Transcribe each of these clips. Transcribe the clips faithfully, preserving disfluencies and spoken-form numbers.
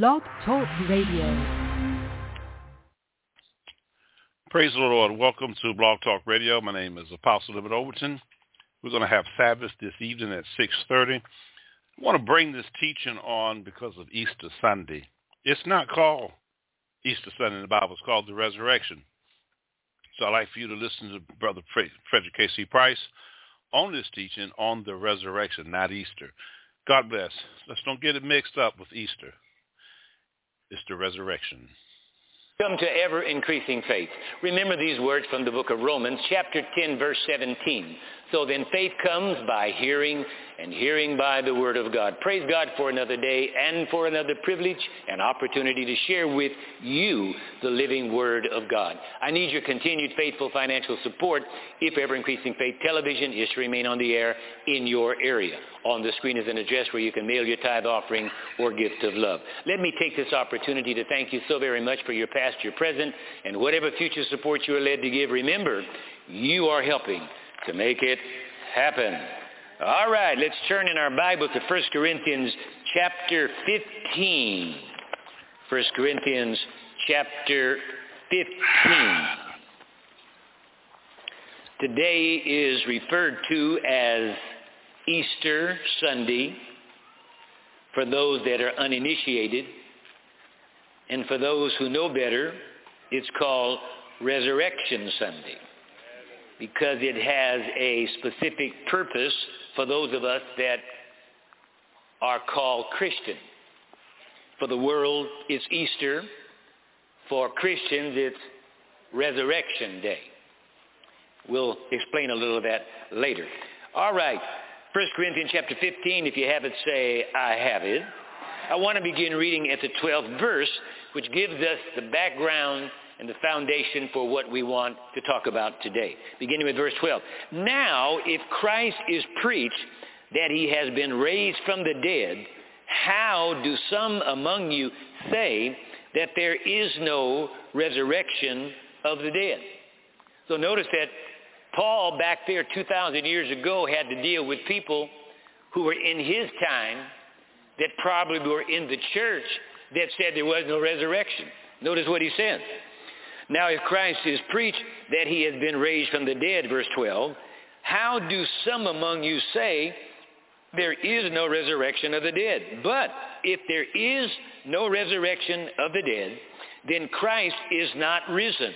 Blog Talk Radio. Praise the Lord. Welcome to Blog Talk Radio. My name is Apostle Liberty Overton. We're going to have Sabbath this evening at six thirty. I want to bring this teaching on because of Easter Sunday. It's not called Easter Sunday in the Bible. It's called the Resurrection. So I'd like for you to listen to Brother Frederick K C. Price on this teaching on the Resurrection, not Easter. God bless. Let's don't get it mixed up with Easter. It's the resurrection. Come to ever-increasing faith. Remember these words from the book of Romans, chapter ten, verse seventeen. So then faith comes by hearing, and hearing by the word of God. Praise God for another day and for another privilege and opportunity to share with you the living word of God. I need your continued faithful financial support if Ever-Increasing Faith Television is to remain on the air in your area. On the screen is an address where you can mail your tithe offering or gift of love. Let me take this opportunity to thank you so very much for your past, your present, and whatever future support you are led to give. Remember, you are helping to make it happen. All right, let's turn in our Bible to First Corinthians chapter fifteen. First Corinthians chapter fifteen. Today is referred to as Easter Sunday for those that are uninitiated. And for those who know better, it's called Resurrection Sunday, because it has a specific purpose for those of us that are called Christian. For the world, it's Easter. For Christians, it's Resurrection Day. We'll explain a little of that later. All right, First Corinthians chapter fifteen, if you have it, say, I have it. I want to begin reading at the twelfth verse, which gives us the background and the foundation for what we want to talk about today. Beginning with verse twelve. Now, if Christ is preached that he has been raised from the dead, how do some among you say that there is no resurrection of the dead? So notice that Paul back there two thousand years ago had to deal with people who were in his time that probably were in the church that said there was no resurrection. Notice what he said. Now, if Christ is preached that he has been raised from the dead, verse twelve, how do some among you say there is no resurrection of the dead? But if there is no resurrection of the dead, then Christ is not risen.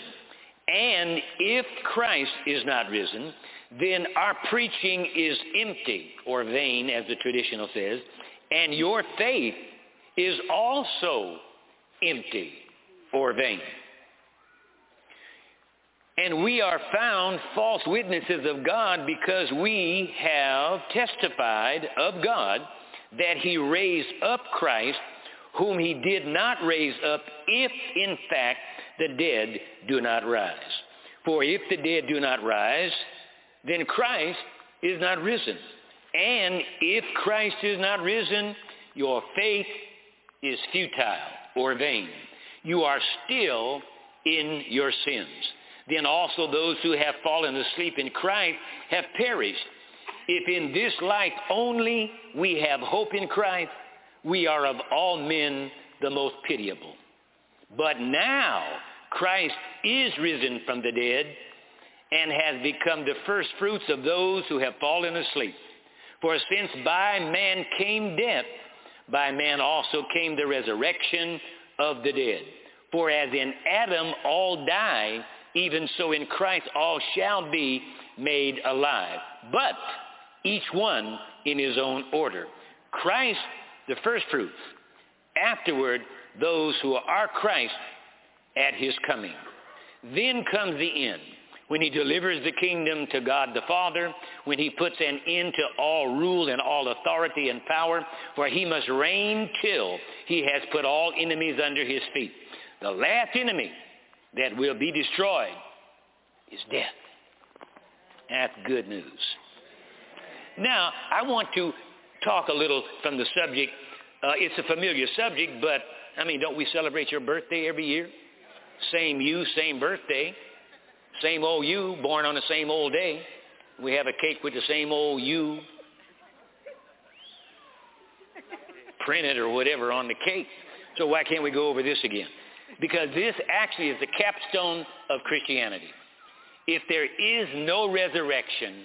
And if Christ is not risen, then our preaching is empty, or vain, as the traditional says, and your faith is also empty, or vain. And we are found false witnesses of God, because we have testified of God that he raised up Christ, whom he did not raise up, if in fact the dead do not rise. For if the dead do not rise, then Christ is not risen. And if Christ is not risen, your faith is futile, or vain. You are still in your sins. Then also those who have fallen asleep in Christ have perished. If in this life only we have hope in Christ, we are of all men the most pitiable. But now Christ is risen from the dead and has become the first fruits of those who have fallen asleep. For since by man came death, by man also came the resurrection of the dead. For as in Adam all die, even so in Christ all shall be made alive, but each one in his own order. Christ, the first fruits, afterward those who are Christ at his coming. Then comes the end, when he delivers the kingdom to God the Father, when he puts an end to all rule and all authority and power, for he must reign till he has put all enemies under his feet. The last enemy that will be destroyed is death. That's good news. Now, I want to talk a little from the subject. Uh, it's a familiar subject, but, I mean, don't we celebrate your birthday every year? Same you, same birthday. Same old you, born on the same old day. We have a cake with the same old you printed or whatever on the cake. So why can't we go over this again? Because this actually is the capstone of Christianity. If there is no resurrection,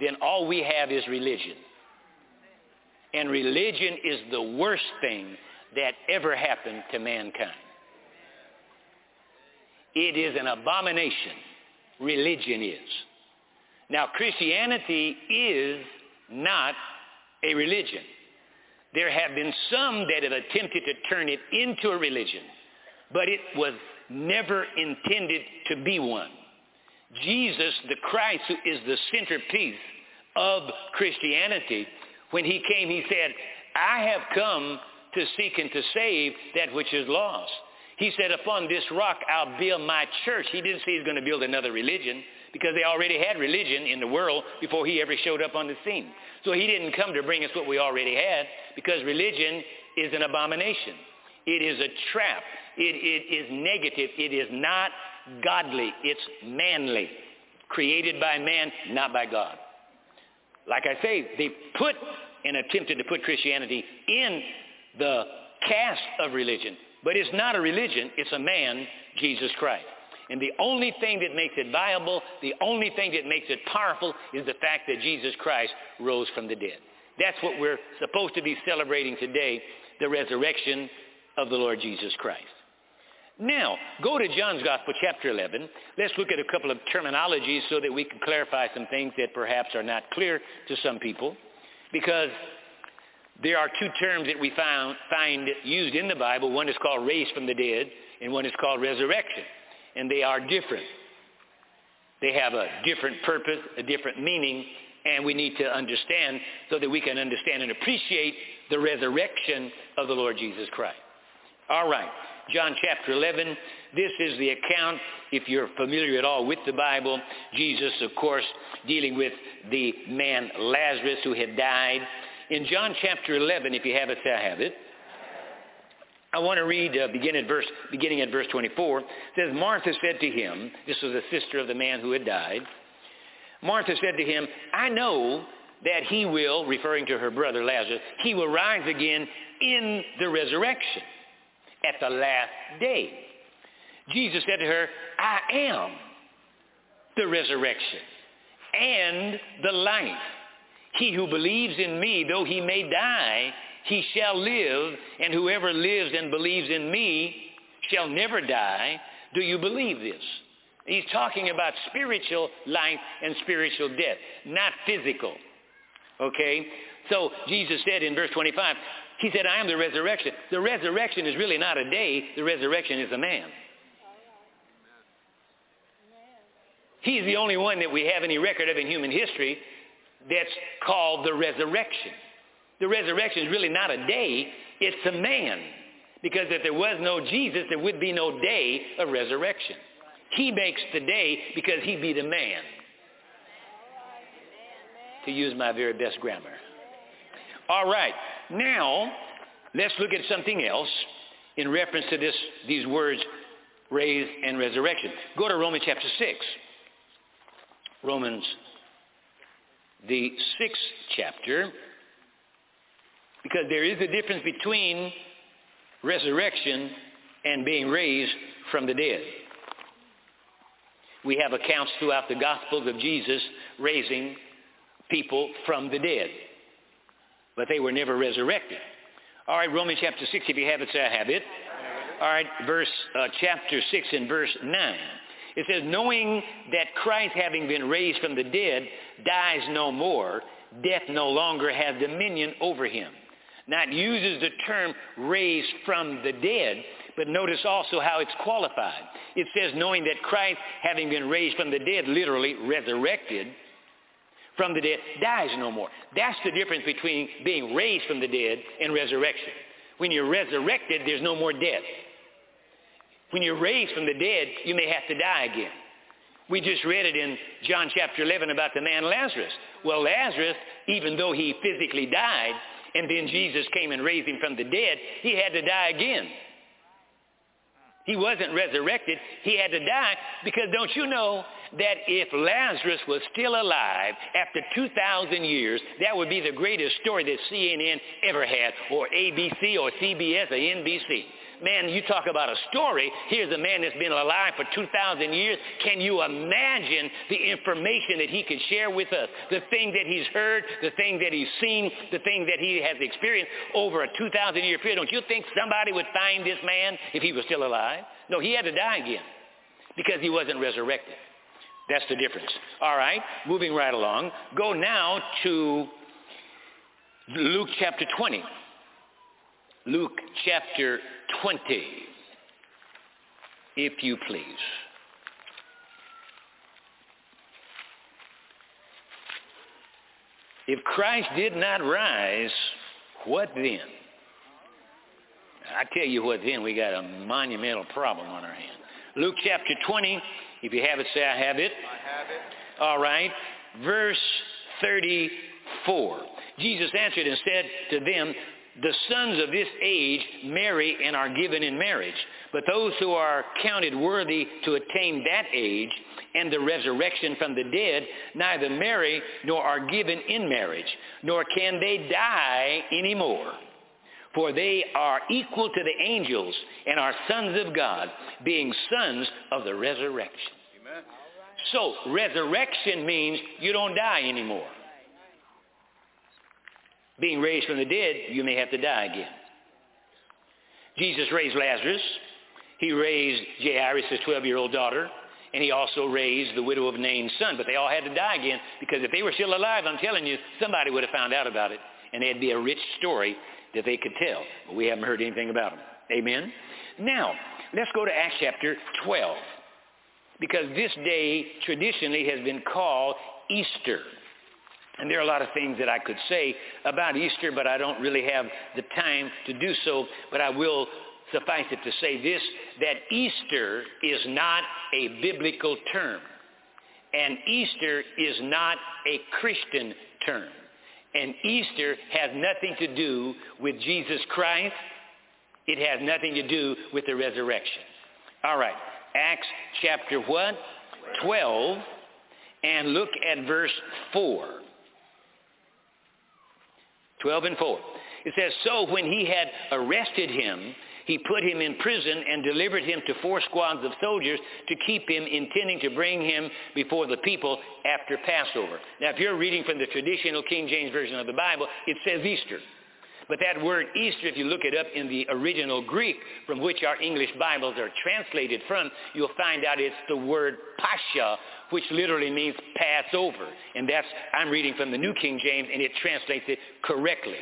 then all we have is religion. And religion is the worst thing that ever happened to mankind. It is an abomination. Religion is. Now, Christianity is not a religion. There have been some that have attempted to turn it into a religion, but it was never intended to be one. Jesus, the Christ, who is the centerpiece of Christianity, when he came, he said, I have come to seek and to save that which is lost. He said, upon this rock, I'll build my church. He didn't say he's going to build another religion, because they already had religion in the world before he ever showed up on the scene. So he didn't come to bring us what we already had, because religion is an abomination. It is a trap. It, it is negative. It is not godly. It's manly, created by man, not by God. Like I say, they put and attempted to put Christianity in the caste of religion, but it's not a religion. It's a man, Jesus Christ. And the only thing that makes it viable, the only thing that makes it powerful, is the fact that Jesus Christ rose from the dead. That's what we're supposed to be celebrating today, the resurrection of the Lord Jesus Christ. Now, go to John's Gospel, chapter eleven. Let's look at a couple of terminologies so that we can clarify some things that perhaps are not clear to some people, because there are two terms that we found, find used in the Bible. One is called raised from the dead, and one is called resurrection. And they are different. They have a different purpose, a different meaning, and we need to understand so that we can understand and appreciate the resurrection of the Lord Jesus Christ. All right, John chapter eleven. This is the account, if you're familiar at all with the Bible, Jesus, of course, dealing with the man Lazarus who had died. In John chapter eleven, if you have it, I have it. I want to read, uh, begin at verse, beginning at verse twenty-four. It says, Martha said to him, this was the sister of the man who had died. Martha said to him, I know that he will, referring to her brother Lazarus, he will rise again in the resurrection at the last day. Jesus said to her, I am the resurrection and the life. He who believes in me, though he may die, he shall live, and whoever lives and believes in me shall never die. Do you believe this? He's talking about spiritual life and spiritual death, not physical. Okay? So Jesus said in verse twenty-five, he said, I am the resurrection. The resurrection is really not a day. The resurrection is a man. He's the only one that we have any record of in human history that's called the resurrection. The resurrection is really not a day, it's a man. Because if there was no Jesus, there would be no day of resurrection. He makes the day because he be the man. To use my very best grammar. All right, now let's look at something else in reference to this, these words, raise and resurrection. Go to Romans chapter six. Romans, the sixth chapter. Because there is a difference between resurrection and being raised from the dead. We have accounts throughout the Gospels of Jesus raising people from the dead. But they were never resurrected. All right, Romans chapter six, if you have it, say I have it. All right, verse uh, chapter six and verse nine. It says, knowing that Christ, having been raised from the dead, dies no more, death no longer has dominion over him. Now it uses the term raised from the dead, but notice also how it's qualified. It says, knowing that Christ, having been raised from the dead, literally resurrected from the dead, dies no more. That's the difference between being raised from the dead and resurrection. When you're resurrected, there's no more death. When you're raised from the dead, you may have to die again. We just read it in John chapter eleven about the man Lazarus. Well, Lazarus, even though he physically died, and then Jesus came and raised him from the dead, he had to die again. He wasn't resurrected. He had to die because don't you know that if Lazarus was still alive after two thousand years, that would be the greatest story that C N N ever had, or A B C, or C B S, or N B C. Man, you talk about a story. Here's a man that's been alive for two thousand years. Can you imagine the information that he could share with us? The thing that he's heard, the thing that he's seen, the thing that he has experienced over a two thousand year period. Don't you think somebody would find this man if he was still alive? No, he had to die again because he wasn't resurrected. That's the difference. All right, moving right along. Go now to Luke chapter twenty. Luke chapter twenty, if you please. If Christ did not rise, what then? I tell you what then, we got a monumental problem on our hands. Luke chapter twenty, if you have it, say I have it. I have it. All right. Verse thirty-four. Jesus answered and said to them, the sons of this age marry and are given in marriage, but those who are counted worthy to attain that age and the resurrection from the dead neither marry nor are given in marriage, nor can they die anymore. For they are equal to the angels and are sons of God, being sons of the resurrection. Amen. So resurrection means you don't die anymore. Being raised from the dead, you may have to die again. Jesus raised Lazarus. He raised Jairus, his twelve-year-old daughter, and he also raised the widow of Nain's son. But they all had to die again, because if they were still alive, I'm telling you, somebody would have found out about it, and it'd be a rich story that they could tell. But we haven't heard anything about them. Amen? Now, let's go to Acts chapter twelve, because this day traditionally has been called Easter. And there are a lot of things that I could say about Easter, but I don't really have the time to do so. But I will suffice it to say this, that Easter is not a biblical term. And Easter is not a Christian term. And Easter has nothing to do with Jesus Christ. It has nothing to do with the resurrection. All right. Acts chapter what? twelve. And look at verse four. twelve and four. It says, so when he had arrested him, he put him in prison and delivered him to four squads of soldiers to keep him, intending to bring him before the people after Passover. Now, if you're reading from the traditional King James Version of the Bible, it says Easter. But that word Easter, if you look it up in the original Greek from which our English Bibles are translated from, you'll find out it's the word Pascha, which literally means Passover. And that's, I'm reading from the New King James, and it translates it correctly.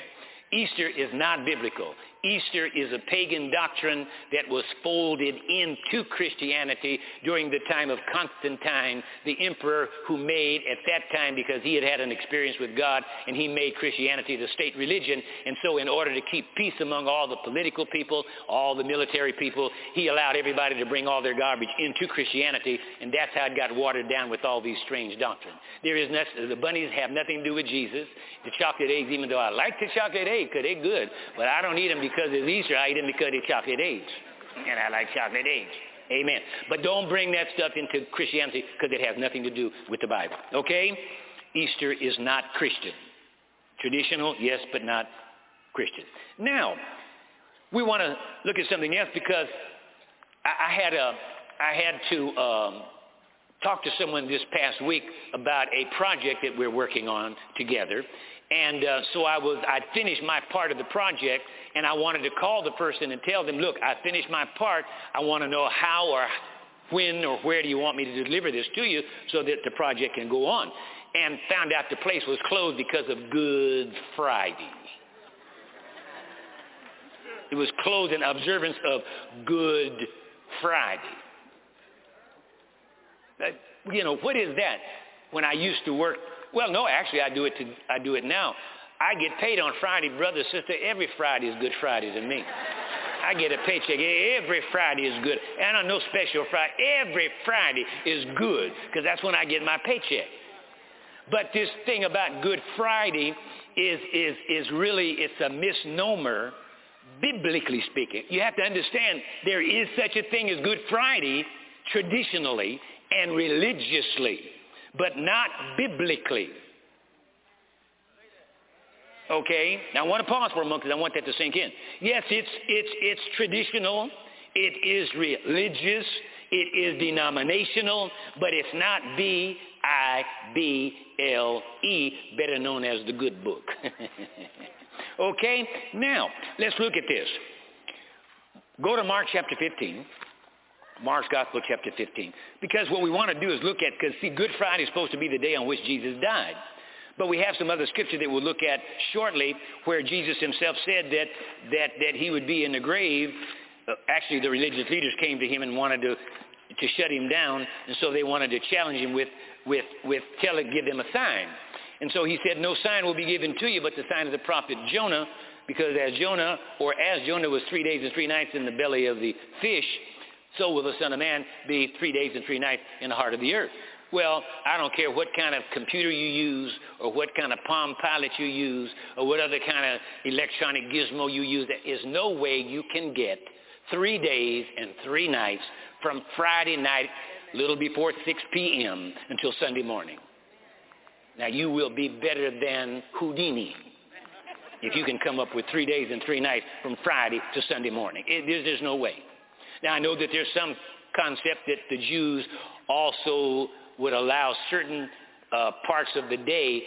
Easter is not biblical. Easter is a pagan doctrine that was folded into Christianity during the time of Constantine, the emperor who made at that time, because he had had an experience with God, and he made Christianity the state religion. And so in order to keep peace among all the political people, all the military people, he allowed everybody to bring all their garbage into Christianity, and that's how it got watered down with all these strange doctrines. There is nothing, the bunnies have nothing to do with Jesus. The chocolate eggs, even though I like the chocolate egg because they're good, but I don't eat them because it's Easter. I eat them because they're chocolate eggs, and I like chocolate eggs. Amen. But don't bring that stuff into Christianity, because it has nothing to do with the Bible. Okay? Easter is not Christian. Traditional, yes, but not Christian. Now, we want to look at something else, because I, I had a, I had to um, talk to someone this past week about a project that we're working on together. And uh, so I was, I finished my part of the project, and I wanted to call the person and tell them, look, I finished my part. I want to know how or when or where do you want me to deliver this to you so that the project can go on. And found out the place was closed because of Good Friday. It was closed in observance of Good Friday. Uh, you know, what is that? When I used to work, well, no, actually, I do it. To, I do it now. I get paid on Friday, brother, sister. Every Friday is Good Friday to me. I get a paycheck. Every Friday is good. And I know special Friday. Every Friday is good, because that's when I get my paycheck. But this thing about Good Friday is is is really, it's a misnomer, biblically speaking. You have to understand there is such a thing as Good Friday traditionally and religiously, but not biblically. Okay, now I want to pause for a moment because I want that to sink in. Yes, it's it's it's traditional, it is religious, it is denominational, but it's not B I B L E, better known as the good book. Okay, now let's look at this. Go to Mark chapter fifteen. Mark's Gospel chapter fifteen. Because what we want to do is look at, because see, Good Friday is supposed to be the day on which Jesus died. But we have some other scripture that we'll look at shortly where Jesus himself said that, that, that he would be in the grave. Actually, the religious leaders came to him and wanted to, to shut him down, and so they wanted to challenge him with, with, with tell it, give them a sign. And so he said, no sign will be given to you but the sign of the prophet Jonah, because as Jonah, or as Jonah was three days and three nights in the belly of the fish, so will the Son of Man be three days and three nights in the heart of the earth. Well, I don't care what kind of computer you use or what kind of Palm Pilot you use or what other kind of electronic gizmo you use. There is no way you can get three days and three nights from Friday night, little before six p.m. until Sunday morning. Now, you will be better than Houdini if you can come up with three days and three nights from Friday to Sunday morning. It, there's, there's no way. Now, I know that there's some concept that the Jews also would allow certain uh, parts of the day,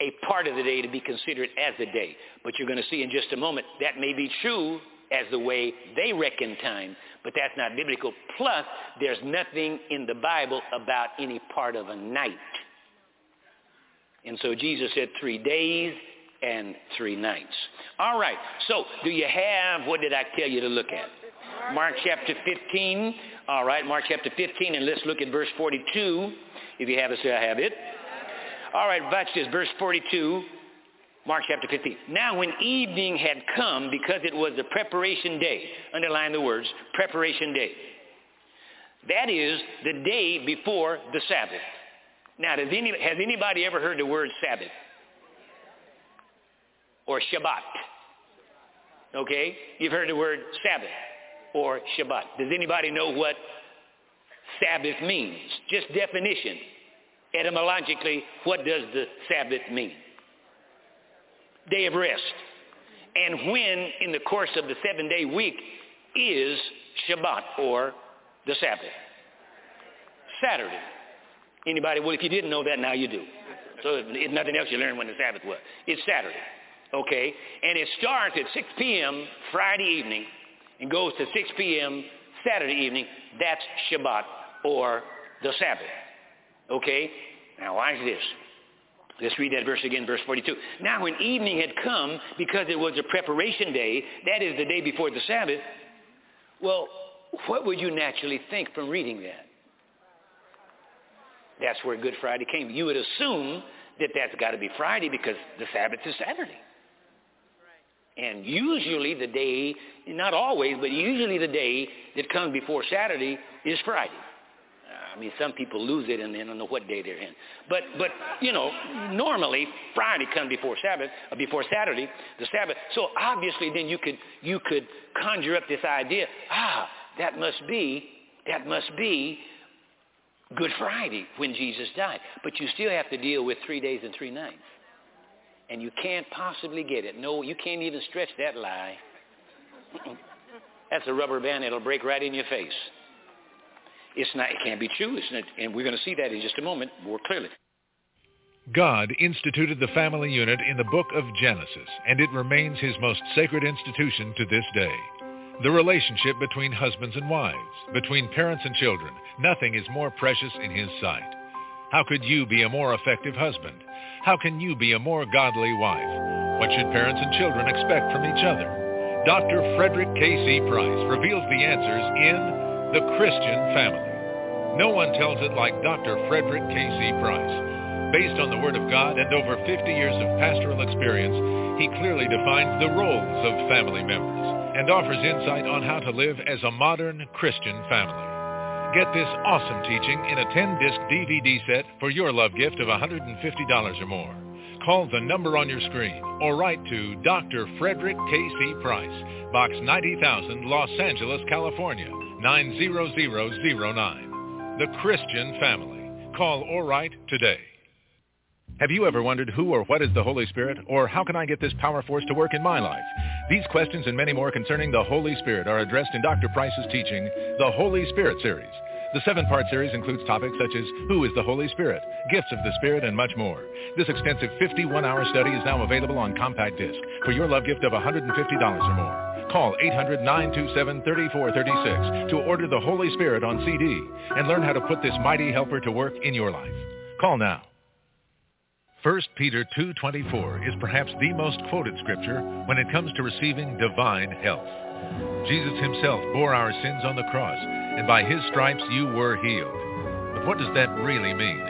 a part of the day, to be considered as a day. But you're going to see in just a moment, that may be true as the way they reckon time, but that's not biblical. Plus, there's nothing in the Bible about any part of a night. And so Jesus said three days and three nights. All right, so do you have, what did I tell you to look at? Mark chapter fifteen. All right, Mark chapter fifteen, and let's look at verse forty-two. If you have it, say I have it. All right, watch this, verse forty-two, Mark chapter fifteen. Now when evening had come, because it was the preparation day, underline the words, preparation day. That is the day before the Sabbath. Now, does any, has anybody ever heard the word Sabbath? Or Shabbat? Okay, you've heard the word Sabbath. Or Shabbat. Does anybody know what Sabbath means? Just definition. Etymologically, what does the Sabbath mean? Day of rest. And when in the course of the seven-day week is Shabbat or the Sabbath? Saturday. Anybody? Well, if you didn't know that, now you do. So if nothing else you learned when the Sabbath was. It's Saturday. Okay. And it starts at six p.m. Friday evening and goes to six p.m. Saturday evening. That's Shabbat or the Sabbath. Okay? Now watch this. Let's read that verse again, verse forty-two. Now when evening had come, because it was a preparation day, that is the day before the Sabbath. Well, what would you naturally think from reading that? That's where Good Friday came. You would assume that that's got to be Friday because the Sabbath is Saturday. And usually the day, not always, but usually the day that comes before Saturday is Friday. I mean, some people lose it and they don't know what day they're in. But, but you know, normally Friday comes before Sabbath, or before Saturday, the Sabbath. So obviously then you could, you could conjure up this idea, ah, that must be, that must be Good Friday when Jesus died. But you still have to deal with three days and three nights. And you can't possibly get it. No, you can't even stretch that lie. That's a rubber band. It'll break right in your face. It's not. It can't be true. It's not, and we're going to see that in just a moment more clearly. God instituted the family unit in the book of Genesis, and it remains his most sacred institution to this day. The relationship between husbands and wives, between parents and children, nothing is more precious in his sight. How could you be a more effective husband? How can you be a more godly wife? What should parents and children expect from each other? Doctor Frederick K C. Price reveals the answers in The Christian Family. No one tells it like Doctor Frederick K C. Price. Based on the Word of God and over fifty years of pastoral experience, he clearly defines the roles of family members and offers insight on how to live as a modern Christian family. Get this awesome teaching in a ten-disc D V D set for your love gift of one hundred fifty dollars or more. Call the number on your screen or write to Doctor Frederick K C. Price, Box ninety thousand, Los Angeles, California, nine zero zero zero nine. The Christian Family. Call or write today. Have you ever wondered who or what is the Holy Spirit, or how can I get this power force to work in my life? These questions and many more concerning the Holy Spirit are addressed in Doctor Price's teaching, The Holy Spirit Series. The seven-part series includes topics such as Who is the Holy Spirit, Gifts of the Spirit, and much more. This extensive fifty-one hour study is now available on compact disc for your love gift of one hundred fifty dollars or more. Call eight hundred, nine two seven, three four three six to order The Holy Spirit on C D and learn how to put this mighty helper to work in your life. Call now. First Peter two twenty-four is perhaps the most quoted scripture when it comes to receiving divine health. Jesus himself bore our sins on the cross, and by his stripes you were healed. But what does that really mean?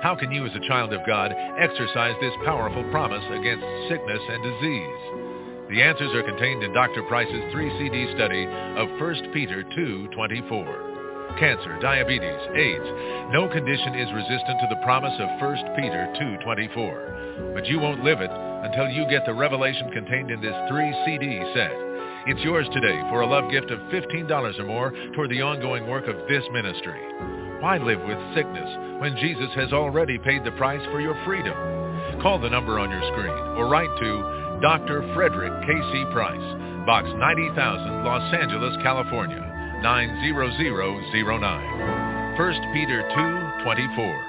How can you as a child of God exercise this powerful promise against sickness and disease? The answers are contained in Doctor Price's three C D study of First Peter two twenty-four. Cancer, diabetes, AIDS, no condition is resistant to the promise of First Peter two twenty-four. But you won't live it until you get the revelation contained in this three C D set. It's yours today for a love gift of fifteen dollars or more toward the ongoing work of this ministry. Why live with sickness when Jesus has already paid the price for your freedom? Call the number on your screen or write to Doctor Frederick K C. Price, Box ninety thousand, Los Angeles, California, nine zero zero zero nine. First Peter two twenty-four.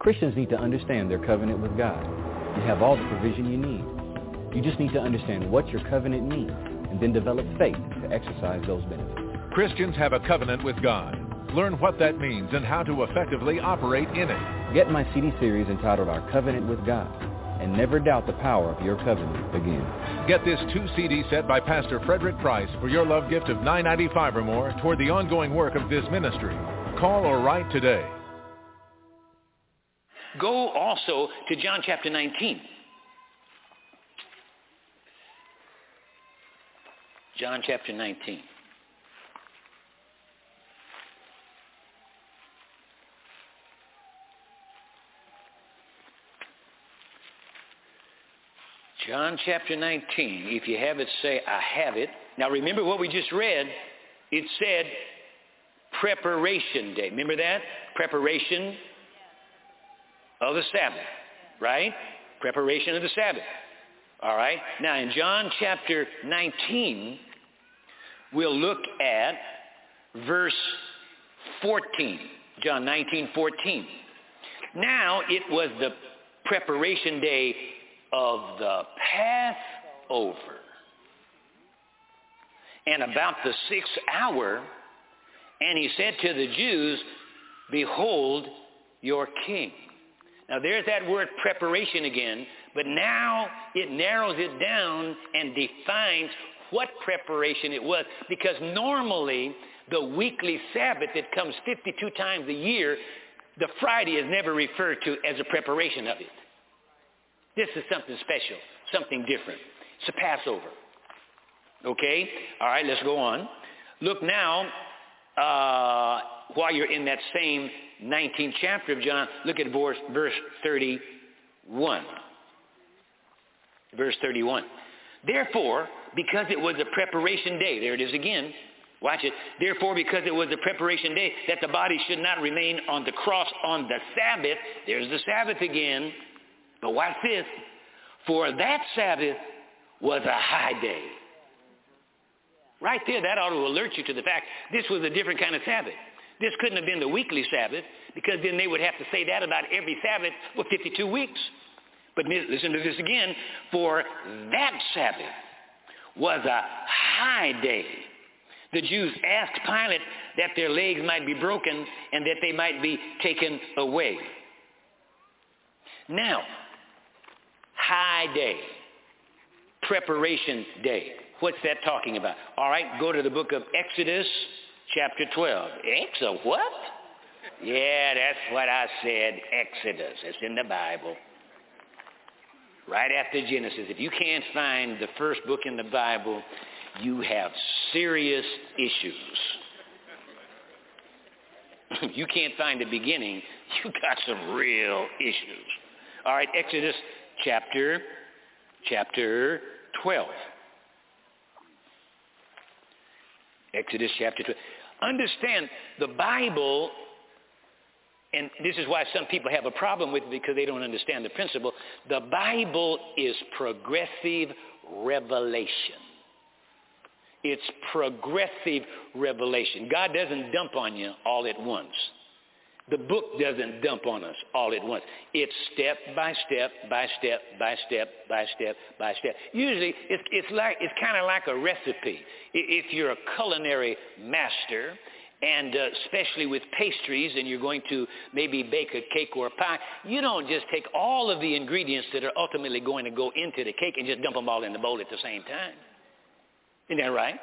Christians need to understand their covenant with God. You have all the provision you need. You just need to understand what your covenant means and then develop faith to exercise those benefits. Christians have a covenant with God. Learn what that means and how to effectively operate in it. Get my C D series entitled Our Covenant with God. And never doubt the power of your covenant again. Get this two C D set by Pastor Frederick Price for your love gift of nine ninety-five or more toward the ongoing work of this ministry. Call or write today. Go also to John chapter nineteen. John chapter nineteen. John chapter nineteen, if you have it, say, I have it. Now remember what we just read. It said preparation day. Remember that? Preparation of the Sabbath, right? Preparation of the Sabbath. All right. Now in John chapter nineteen, we'll look at verse fourteen. John nineteen fourteen. Now it was the preparation day of the Passover. And about the sixth hour, and he said to the Jews, behold your king. Now there's that word preparation again, but now it narrows it down and defines what preparation it was, because normally the weekly Sabbath that comes fifty-two times a year, the Friday is never referred to as a preparation of it. This is something special, something different. It's a Passover. Okay? All right, let's go on. Look now, uh, while you're in that same nineteenth chapter of John, look at verse, verse thirty-one. Verse thirty-one. Therefore, because it was a preparation day, there it is again. Watch it. Therefore, because it was the preparation day that the body should not remain on the cross on the Sabbath, there's the Sabbath again. But watch this, for that Sabbath was a high day. Right there, that ought to alert you to the fact this was a different kind of Sabbath. This couldn't have been the weekly Sabbath, because then they would have to say that about every Sabbath for fifty-two weeks. But listen to this again, for that Sabbath was a high day. The Jews asked Pilate that their legs might be broken and that they might be taken away. Now, high day, preparation day. What's that talking about? All right, go to the book of Exodus, chapter twelve. Exodus what? Yeah, that's what I said, Exodus. It's in the Bible. Right after Genesis. If you can't find the first book in the Bible, you have serious issues. You can't find the beginning, you got some real issues. All right, Exodus chapter, chapter twelve. Exodus chapter twelve. Understand, the Bible And this is why some people have a problem with it, because they don't understand the principle. The Bible is progressive revelation. It's progressive revelation. God doesn't dump on you all at once. The book doesn't dump on us all at once. It's step by step, by step, by step, by step, by step. Usually, it's it's like it's kind of like a recipe. If you're a culinary master, and uh, especially with pastries, and you're going to maybe bake a cake or a pie, you don't just take all of the ingredients that are ultimately going to go into the cake and just dump them all in the bowl at the same time. Isn't that right?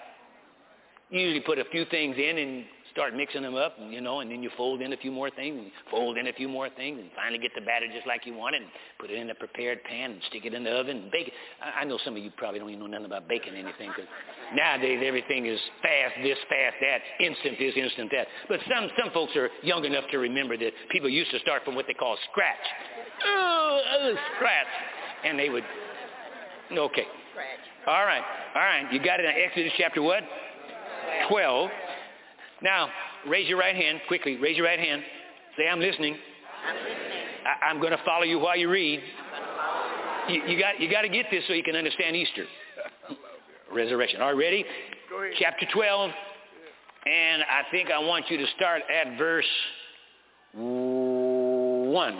You usually put a few things in and start mixing them up, and, you know, and then you fold in a few more things, and fold in a few more things, and finally get the batter just like you want it, and put it in a prepared pan, and stick it in the oven, and bake it. I, I know some of you probably don't even know nothing about baking anything, because nowadays everything is fast, this, fast, that, instant this, instant that. But some, some folks are young enough to remember that people used to start from what they call scratch. Oh, oh scratch. And they would, okay. All right, all right. You got it in Exodus chapter what? twelve. Now, raise your right hand, quickly. Raise your right hand. Say, I'm listening. I'm listening. I, I'm going to follow you while you read. You, you got you got to get this so you can understand Easter. Resurrection. All right, ready? Go ahead. Chapter twelve. And I think I want you to start at verse one.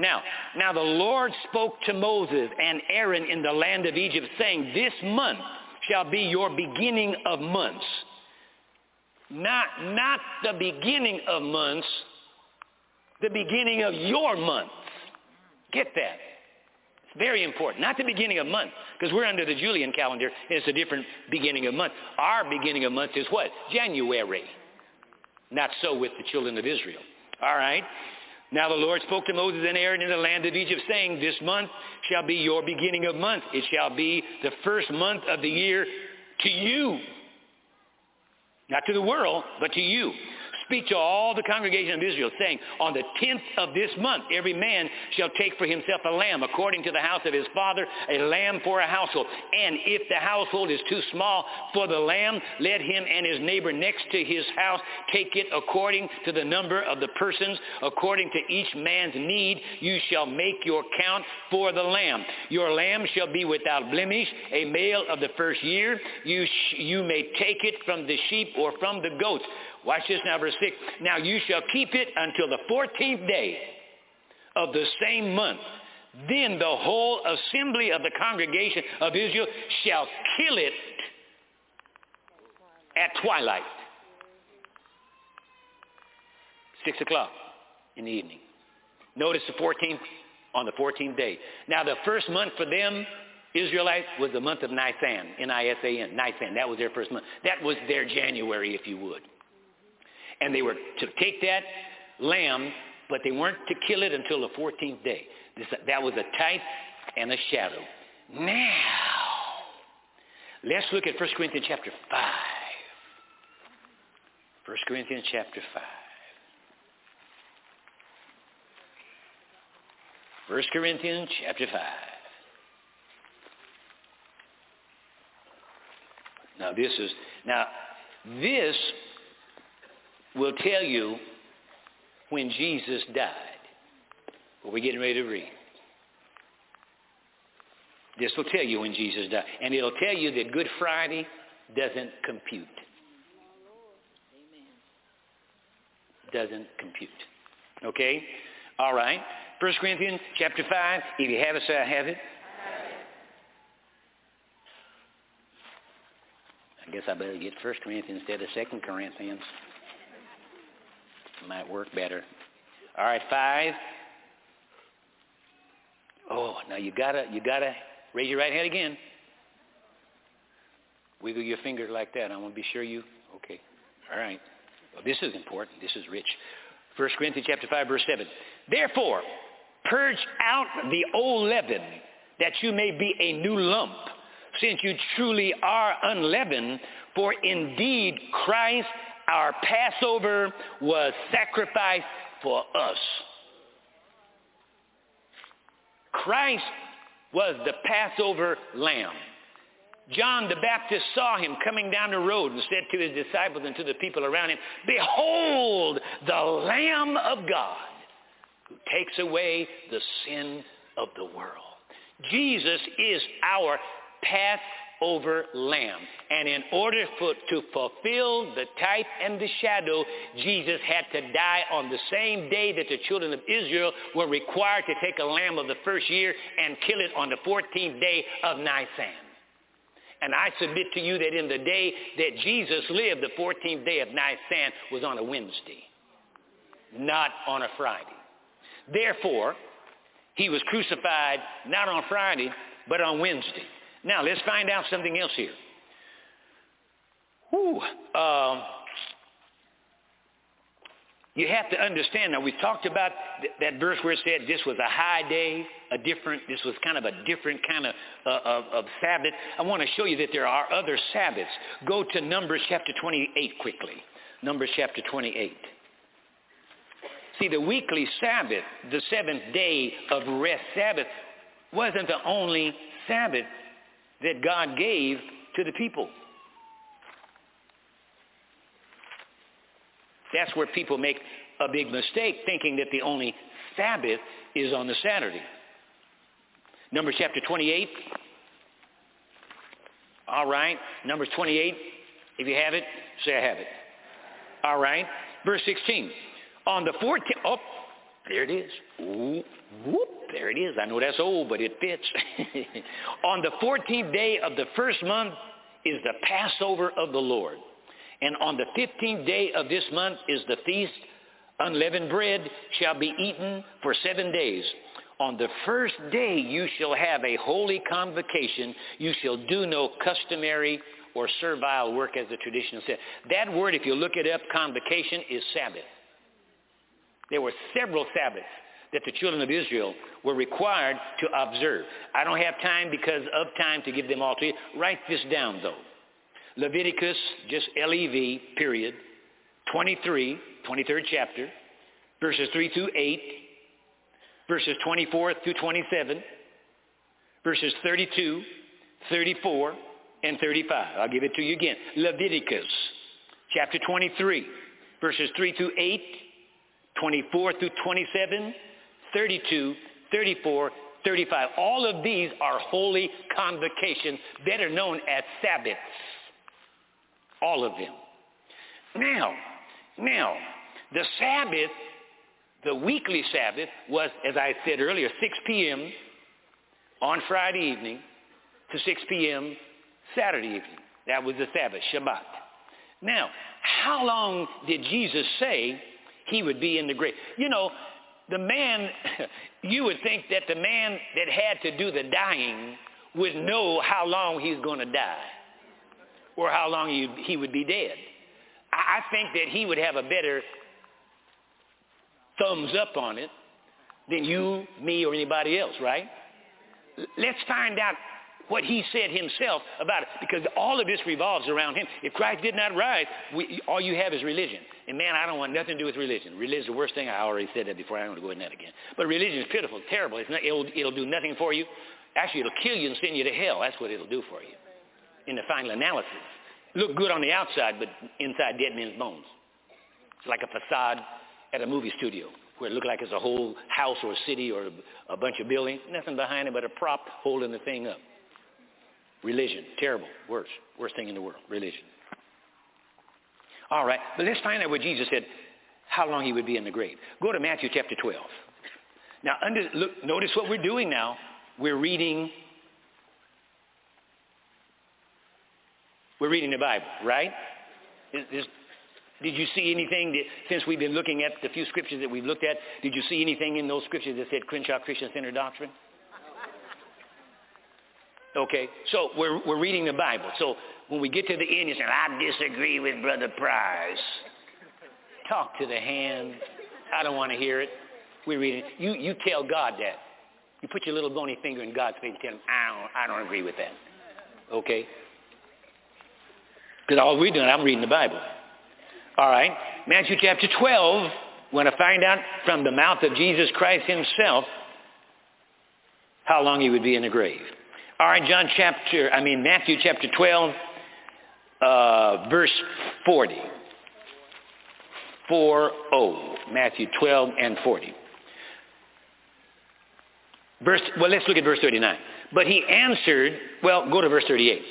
Now, now the Lord spoke to Moses and Aaron in the land of Egypt, saying, this month shall be your beginning of months. Not, not the beginning of months, the beginning of your month. Get that. It's very important. Not the beginning of month, because we're under the Julian calendar, and it's a different beginning of month. Our beginning of month is what? January. Not so with the children of Israel. All right. Now the Lord spoke to Moses and Aaron in the land of Egypt, saying, this month shall be your beginning of month. It shall be the first month of the year to you. Not to the world, but to you. Speak to all the congregation of Israel, saying, on the tenth of this month, every man shall take for himself a lamb, according to the house of his father, a lamb for a household. And if the household is too small for the lamb, let him and his neighbor next to his house take it according to the number of the persons, according to each man's need. You shall make your count for the lamb. Your lamb shall be without blemish, a male of the first year. You, sh- you may take it from the sheep or from the goats. Watch this now, verse six. Now you shall keep it until the fourteenth day of the same month. Then the whole assembly of the congregation of Israel shall kill it at twilight. Six o'clock in the evening. Notice the fourteenth, on the fourteenth day. Now the first month for them, Israelites, was the month of Nisan, N I S A N, Nisan. That was their first month. That was their January, if you would. And they were to take that lamb, but they weren't to kill it until the fourteenth day. This, that was a type and a shadow. Now, let's look at First Corinthians chapter five. First Corinthians chapter five. First Corinthians chapter five. Now, this is... Now, this... will tell you when Jesus died. Well, we're getting ready to read. This will tell you when Jesus died. And it'll tell you that Good Friday doesn't compute. Doesn't compute. Okay? All right. First Corinthians chapter five. If you have it, say I have it. I guess I better get First Corinthians instead of Second Corinthians. Might work better. All right, five. Oh, now you gotta you gotta raise your right hand again. Wiggle your finger like that. I want to be sure you. Okay. All right. Well, this is important. This is rich. First Corinthians chapter five, verse seven. Therefore, purge out the old leaven, that you may be a new lump, since you truly are unleavened. For indeed Christ, our Passover, was sacrificed for us. Christ was the Passover lamb. John the Baptist saw him coming down the road and said to his disciples and to the people around him, "Behold the Lamb of God who takes away the sin of the world." Jesus is our Passover Lamb. And in order for, to fulfill the type and the shadow, Jesus had to die on the same day that the children of Israel were required to take a lamb of the first year and kill it on the fourteenth day of Nisan. And I submit to you that in the day that Jesus lived, the fourteenth day of Nisan was on a Wednesday, not on a Friday. Therefore, he was crucified not on Friday, but on Wednesday. Now, let's find out something else here. Whew. Um, you have to understand, now we talked about th- that verse where it said this was a high day, a different, this was kind of a different kind of, uh, of, of Sabbath. I want to show you that there are other Sabbaths. Go to Numbers chapter twenty-eight quickly. Numbers chapter twenty-eight. See, the weekly Sabbath, the seventh day of rest Sabbath, wasn't the only Sabbath that God gave to the people. That's where people make a big mistake, thinking that the only Sabbath is on the Saturday. Numbers chapter twenty-eight. All right. Numbers twenty-eight. If you have it, say I have it. All right. Verse sixteen. On the fourteenth, oh, there it is. Ooh, whoop, there it is. I know that's old, but it fits. On the fourteenth day of the first month is the Passover of the Lord. And on the fifteenth day of this month is the feast. Unleavened bread shall be eaten for seven days. On the first day you shall have a holy convocation. You shall do no customary or servile work as the tradition said. That word, if you look it up, convocation, is Sabbath. There were several Sabbaths that the children of Israel were required to observe. I don't have time because of time to give them all to you. Write this down, though. Leviticus, just L E V, period, twenty-three, twenty-third chapter, verses three through eight, verses twenty-four through twenty-seven, verses thirty-two, thirty-four, and thirty-five. I'll give it to you again. Leviticus, chapter twenty-three, verses three through eight, twenty-four through twenty-seven, thirty-two, thirty-four, thirty-five. All of these are holy convocations, better known as Sabbaths. All of them. Now, now, the Sabbath, the weekly Sabbath was, as I said earlier, six p.m. on Friday evening to six p.m. Saturday evening. That was the Sabbath, Shabbat. Now, how long did Jesus say he would be in the grave? You know, the man, you would think that the man that had to do the dying would know how long he's going to die or how long he, he would be dead. I think that he would have a better thumbs up on it than you, me, or anybody else, right? Let's find out what he said himself about it, because all of this revolves around him. If Christ did not rise, we, all you have is religion. And man, I don't want nothing to do with religion. Religion's the worst thing. I already said that before. I don't want to go into that again. But religion is pitiful, terrible. It's not, it'll, it'll do nothing for you. Actually, it'll kill you and send you to hell. That's what it'll do for you in the final analysis. Look good on the outside, but inside dead men's bones. It's like a facade at a movie studio, where it looked like it's a whole house or a city or a bunch of buildings. Nothing behind it but a prop holding the thing up. Religion, terrible, worst, worst thing in the world, religion. All right, but let's find out what Jesus said, how long he would be in the grave. Go to Matthew chapter twelve. Now, under, look, notice what we're doing now. We're reading, we're reading the Bible, right? Is, is, did you see anything that, since we've been looking at the few scriptures that we've looked at, did you see anything in those scriptures that said Crenshaw Christian Center doctrine? Okay, so we're we're reading the Bible. So when we get to the end, you say, I disagree with Brother Price. Talk to the hand. I don't want to hear it. We read it. You you tell God that. You put your little bony finger in God's face and tell him, I don't I don't agree with that. Okay? Because all we're doing, I'm reading the Bible. All right. Matthew chapter twelve, we're going to find out from the mouth of Jesus Christ himself how long he would be in the grave. All right, John chapter, I mean Matthew chapter twelve, uh, verse forty. four oh, Matthew twelve and forty. Verse, well, let's look at verse thirty-nine. But he answered, well, go to verse thirty-eight.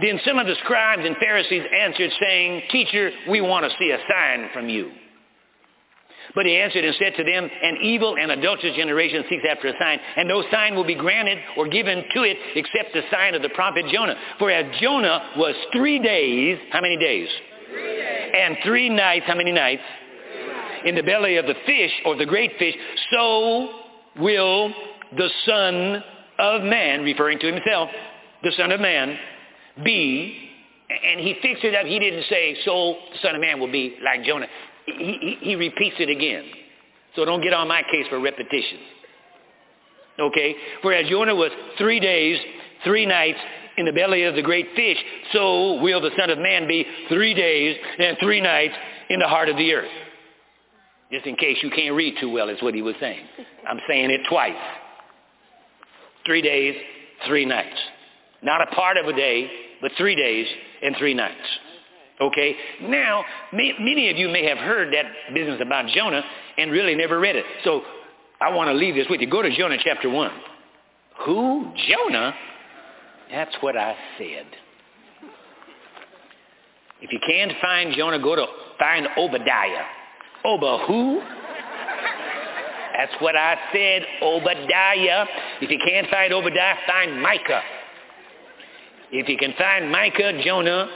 Then some of the scribes and Pharisees answered, saying, Teacher, we want to see a sign from you. But he answered and said to them, An evil and adulterous generation seeks after a sign, and no sign will be granted or given to it except the sign of the prophet Jonah. For as Jonah was three days, how many days? Three days. And three nights, how many nights? Three nights. In the belly of the fish, or the great fish, so will the Son of Man, referring to himself, the Son of Man, be, and he fixed it up. He didn't say, so the Son of Man will be like Jonah. He, he, he repeats it again. So don't get on my case for repetition. Okay? Whereas Jonah was three days, three nights in the belly of the great fish, so will the Son of Man be three days and three nights in the heart of the earth. Just in case you can't read too well is what he was saying. I'm saying it twice. Three days, three nights. Not a part of a day, but three days and three nights. Okay? Now, may, many of you may have heard that business about Jonah and really never read it. So I want to leave this with you. Go to Jonah chapter one. Who? Jonah? That's what I said. If you can't find Jonah, go to find Obadiah. Oba who? That's what I said, Obadiah. If you can't find Obadiah, find Micah. If you can find Micah, Jonah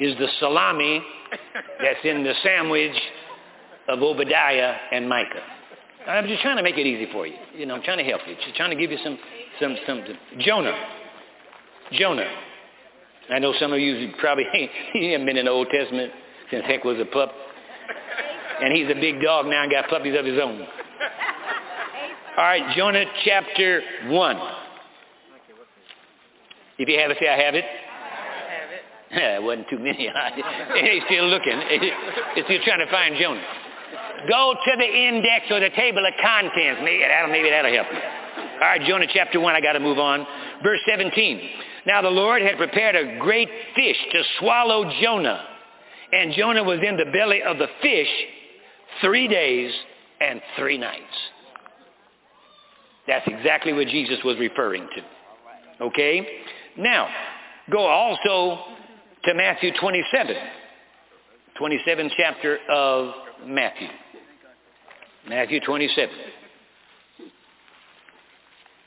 is the salami that's in the sandwich of Obadiah and Micah. I'm just trying to make it easy for you. You know, I'm trying to help you. Just trying to give you some, some, some. Jonah. Jonah. I know some of you probably haven't been in the Old Testament since heck was a pup. And he's a big dog now and got puppies of his own. All right, Jonah chapter one. If you have it, say, I have it. I have it. It wasn't too many. They're still looking. They're still trying to find Jonah. Go to the index or the table of contents. Maybe that'll, maybe that'll help you. All right, Jonah chapter one. I got to move on. Verse seventeen. Now the Lord had prepared a great fish to swallow Jonah. And Jonah was in the belly of the fish three days and three nights. That's exactly what Jesus was referring to. Okay? Now, go also to Matthew twenty-seven. twenty-seventh chapter of Matthew. Matthew twenty-seven.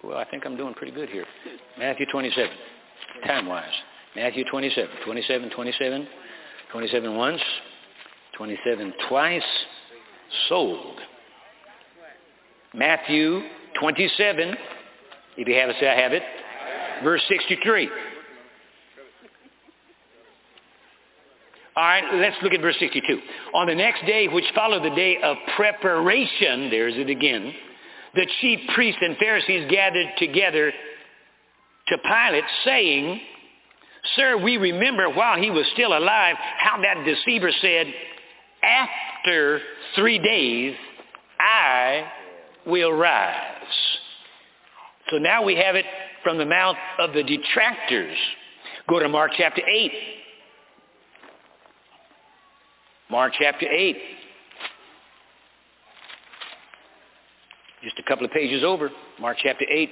Well, I think I'm doing pretty good here. Matthew twenty-seven, time-wise. Matthew twenty-seven, twenty-seven, twenty-seven, twenty-seven once, twenty-seven twice, sold. Matthew twenty-seven, if you have it, say I have it. Verse sixty-three. All right, let's look at verse sixty-two. On the next day, which followed the day of preparation, there's it again, the chief priests and Pharisees gathered together to Pilate, saying, Sir, we remember while he was still alive how that deceiver said, After three days I will rise. So now we have it from the mouth of the detractors. Go to Mark chapter eight. Mark chapter eight. Just a couple of pages over. Mark chapter eight.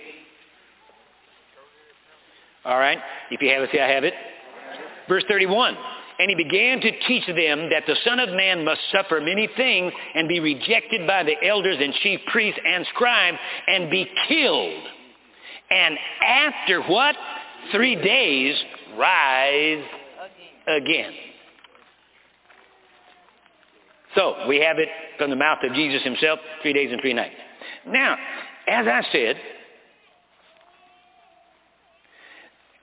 All right. If you have it, say I have it. Verse thirty-one. And he began to teach them that the Son of Man must suffer many things and be rejected by the elders and chief priests and scribes and be killed. And after what? Three days rise again. So we have it from the mouth of Jesus himself, three days and three nights. Now, as I said,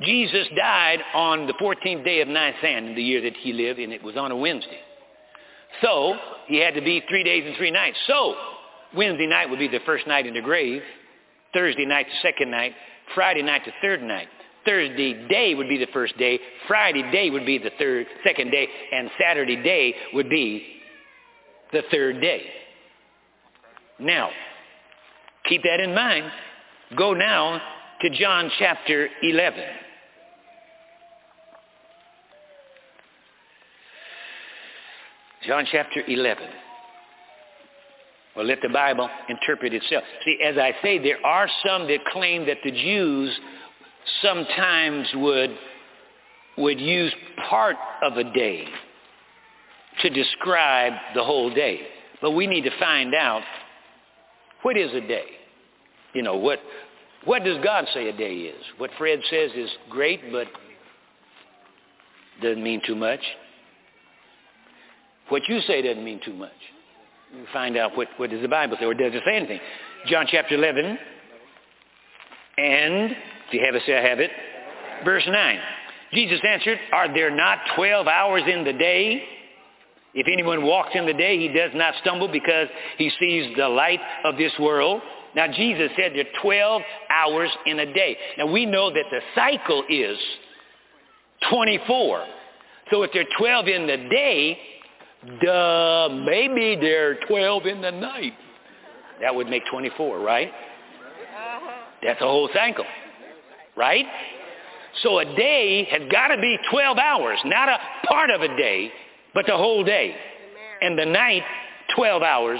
Jesus died on the fourteenth day of Nisan in the year that he lived, and it was on a Wednesday. So he had to be three days and three nights. So Wednesday night would be the first night in the grave, Thursday night the second night, Friday night the third night. Thursday day would be the first day, Friday day would be the third, second day, and Saturday day would be the third day. Now, keep that in mind. Go now to John chapter eleven. John chapter eleven. Well, let the Bible interpret itself. See, as I say, there are some that claim that the Jews sometimes would would use part of a day to describe the whole day. But we need to find out, what is a day? You know, what what does God say a day is? What Fred says is great, but doesn't mean too much. What you say doesn't mean too much. You find out what, what does the Bible say, or does it say anything? John chapter eleven, and if you have it, say I have it, verse nine. Jesus answered, are there not twelve hours in the day? If anyone walks in the day, he does not stumble because he sees the light of this world. Now, Jesus said there are twelve hours in a day. Now, we know that the cycle is twenty-four. So if there are twelve in the day, duh, maybe there are twelve in the night. That would make twenty-four, right? That's a whole cycle, right? So a day has got to be twelve hours, not a part of a day, but the whole day. And the night, twelve hours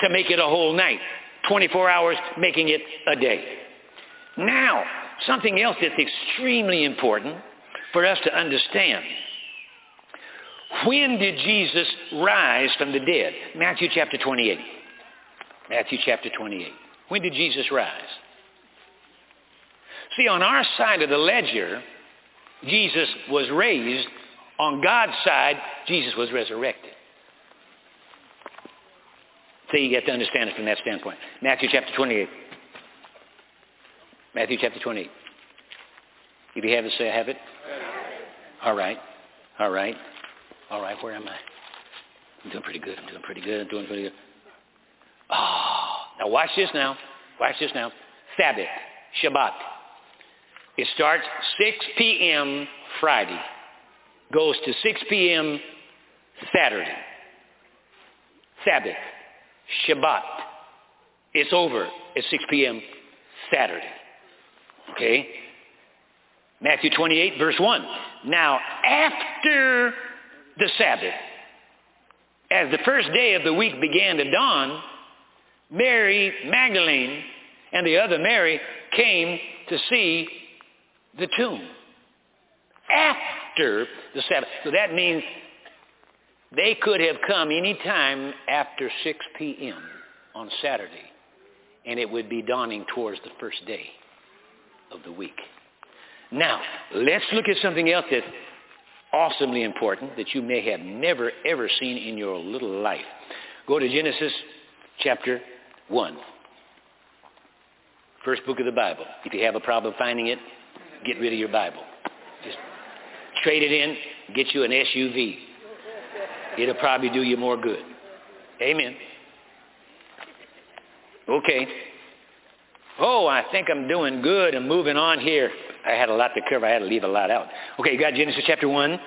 to make it a whole night. twenty-four hours making it a day. Now, something else that's extremely important for us to understand. When did Jesus rise from the dead? Matthew chapter twenty-eight. Matthew chapter twenty-eight. When did Jesus rise? See, on our side of the ledger, Jesus was raised. On God's side, Jesus was resurrected. So you get to understand it from that standpoint. Matthew chapter twenty-eight. Matthew chapter twenty-eight. If you have it, say I have it. All right. All right. All right. Where am I? I'm doing pretty good. I'm doing pretty good. I'm doing pretty good. Oh, now watch this now. Watch this now. Sabbath. Shabbat. It starts six p.m. Friday. Goes to six p.m. Saturday. Sabbath. Shabbat. It's over at six p.m. Saturday. Okay? Matthew twenty-eight, verse one. Now, after the Sabbath, as the first day of the week began to dawn, Mary Magdalene and the other Mary came to see the tomb. After the Sabbath. So that means they could have come any time after six p.m. on Saturday, and it would be dawning towards the first day of the week. Now, let's look at something else that's awesomely important that you may have never, ever seen in your little life. Go to Genesis chapter one, first book of the Bible. If you have a problem finding it, get rid of your Bible. Just trade it in, get you an S U V. It'll probably do you more good. Amen. Okay. Oh, I think I'm doing good. I'm moving on here. I had a lot to cover. I had to leave a lot out. Okay, you got Genesis chapter one.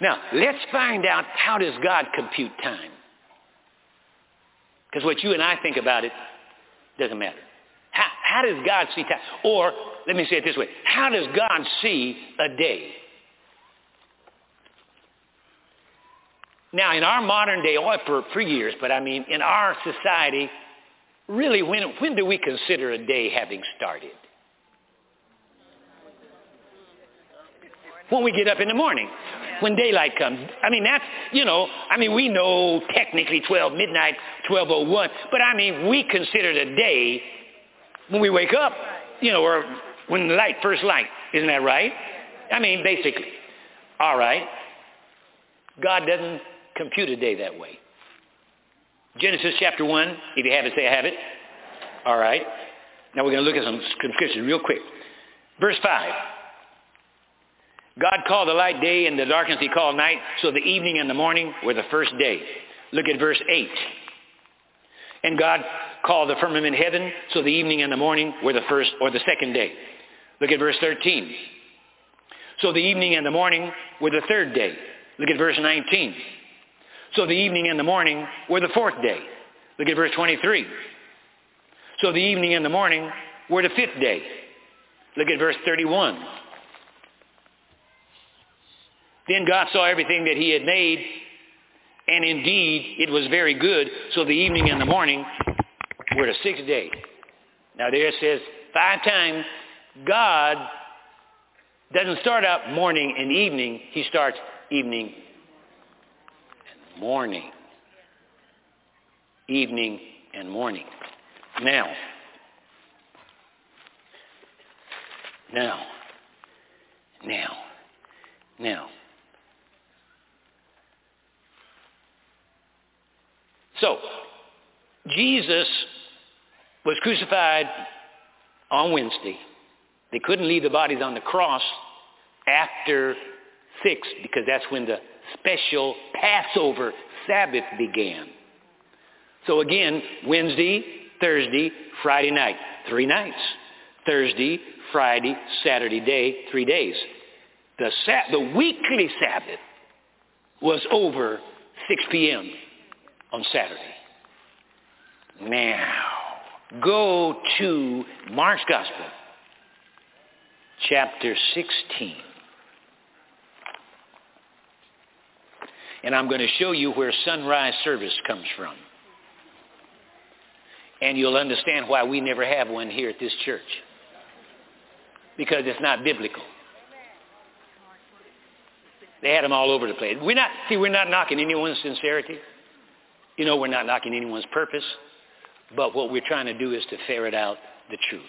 Now, let's find out, how does God compute time? Because what you and I think about it doesn't matter. How, how does God see time? Or, let me say it this way. How does God see a day? Now, in our modern day, or for, for years, but I mean, in our society, really, when, when do we consider a day having started? When we get up in the morning, when daylight comes. I mean, that's, you know, I mean, we know technically twelve midnight, twelve oh one, but I mean, we consider the day when we wake up, you know, or when the light, first light. Isn't that right? I mean, basically. All right. God doesn't compute a day that way. Genesis chapter one, if you have it, say I have it. All right. Now we're going to look at some scriptures real quick. Verse five. God called the light day, and the darkness he called night, so the evening and the morning were the first day. Look at verse eight. And God called the firmament heaven, so the evening and the morning were the first or the second day. Look at verse thirteen. So the evening and the morning were the third day. Look at verse nineteen. So the evening and the morning were the fourth day. Look at verse twenty-three. So the evening and the morning were the fifth day. Look at verse thirty-one. Then God saw everything that he had made, and indeed it was very good. So the evening and the morning were the sixth day. Now there it says five times God doesn't start out morning and evening. He starts evening and morning. Evening and morning. Now, now, now, now. So, Jesus was crucified on Wednesday. They couldn't leave the bodies on the cross after six because that's when the special Passover Sabbath began. So again, Wednesday, Thursday, Friday night, three nights. Thursday, Friday, Saturday day, three days. The, sab- the weekly Sabbath was over six p.m. on Saturday. Now, go to Mark's Gospel, chapter sixteen. And I'm going to show you where sunrise service comes from. And you'll understand why we never have one here at this church. Because it's not biblical. They had them all over the place. We're not, see, we're not knocking anyone's sincerity. You know, we're not knocking anyone's purpose. But what we're trying to do is to ferret out the truth.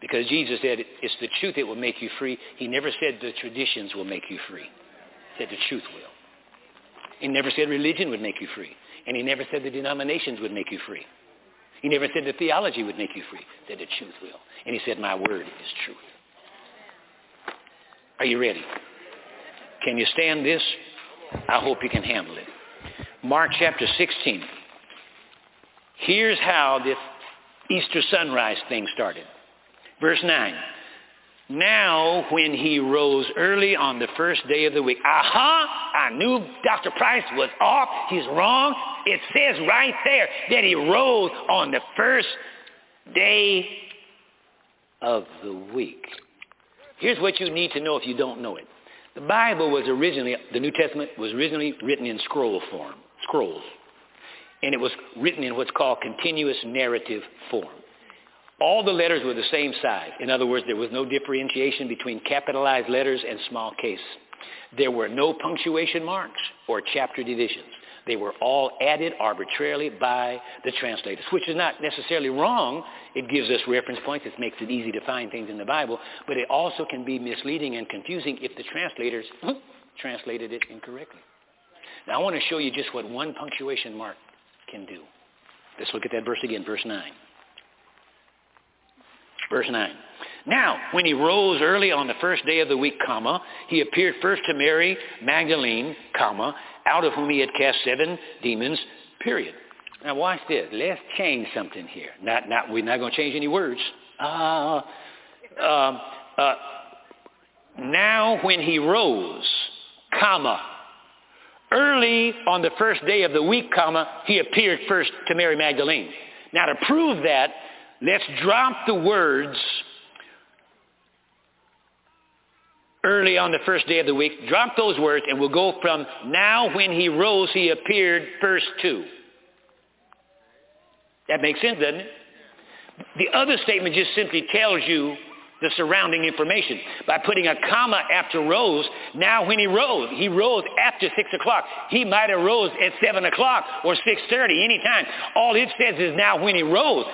Because Jesus said, it's the truth that will make you free. He never said the traditions will make you free. He said the truth will. He never said religion would make you free. And he never said the denominations would make you free. He never said that theology would make you free. He said the truth will. And he said, my word is truth. Are you ready? Can you stand this? I hope you can handle it. Mark chapter sixteen. Here's how this Easter sunrise thing started. Verse nine. Now when he rose early on the first day of the week. Aha! I knew Doctor Price was off. He's wrong. It says right there that he rose on the first day of the week. Here's what you need to know if you don't know it. The Bible was originally, the New Testament was originally written in scroll form, scrolls. And it was written in what's called continuous narrative form. All the letters were the same size. In other words, there was no differentiation between capitalized letters and small case. There were no punctuation marks or chapter divisions. They were all added arbitrarily by the translators, which is not necessarily wrong. It gives us reference points. It makes it easy to find things in the Bible. But it also can be misleading and confusing if the translators translated it incorrectly. Now, I want to show you just what one punctuation mark can do. Let's look at that verse again, verse nine. Verse nine. Now, when he rose early on the first day of the week, comma, he appeared first to Mary Magdalene, comma, out of whom he had cast seven demons, period. Now watch this. Let's change something here. Not, not, we're not going to change any words. Uh, uh, uh, now when he rose, comma, early on the first day of the week, comma, he appeared first to Mary Magdalene. Now to prove that, let's drop the words early on the first day of the week. Drop those words and we'll go from now when he rose, he appeared first to. That makes sense, doesn't it? The other statement just simply tells you the surrounding information. By putting a comma after rose, now when he rose, he rose after six o'clock. He might have rose at seven o'clock or six thirty, anytime. All it says is now when he rose.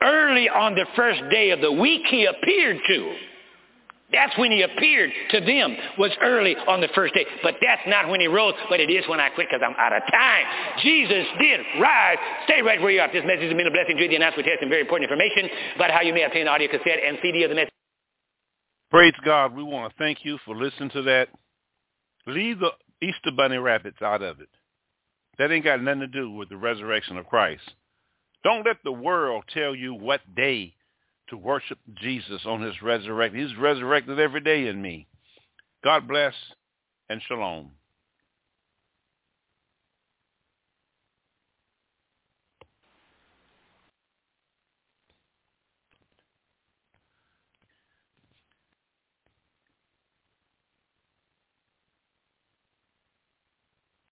Early on the first day of the week he appeared to. That's when he appeared to them, was early on the first day. But that's not when he rose, but it is when I quit because I'm out of time. Jesus did rise. Stay right where you are. This message has been a blessing to you. The announcement has some very important information about how you may obtain an audio cassette and C D of the message. Praise God. We want to thank you for listening to that. Leave the Easter bunny rabbits out of it. That ain't got nothing to do with the resurrection of Christ. Don't let the world tell you what day to worship Jesus on his resurrection. He's resurrected every day in me. God bless and shalom.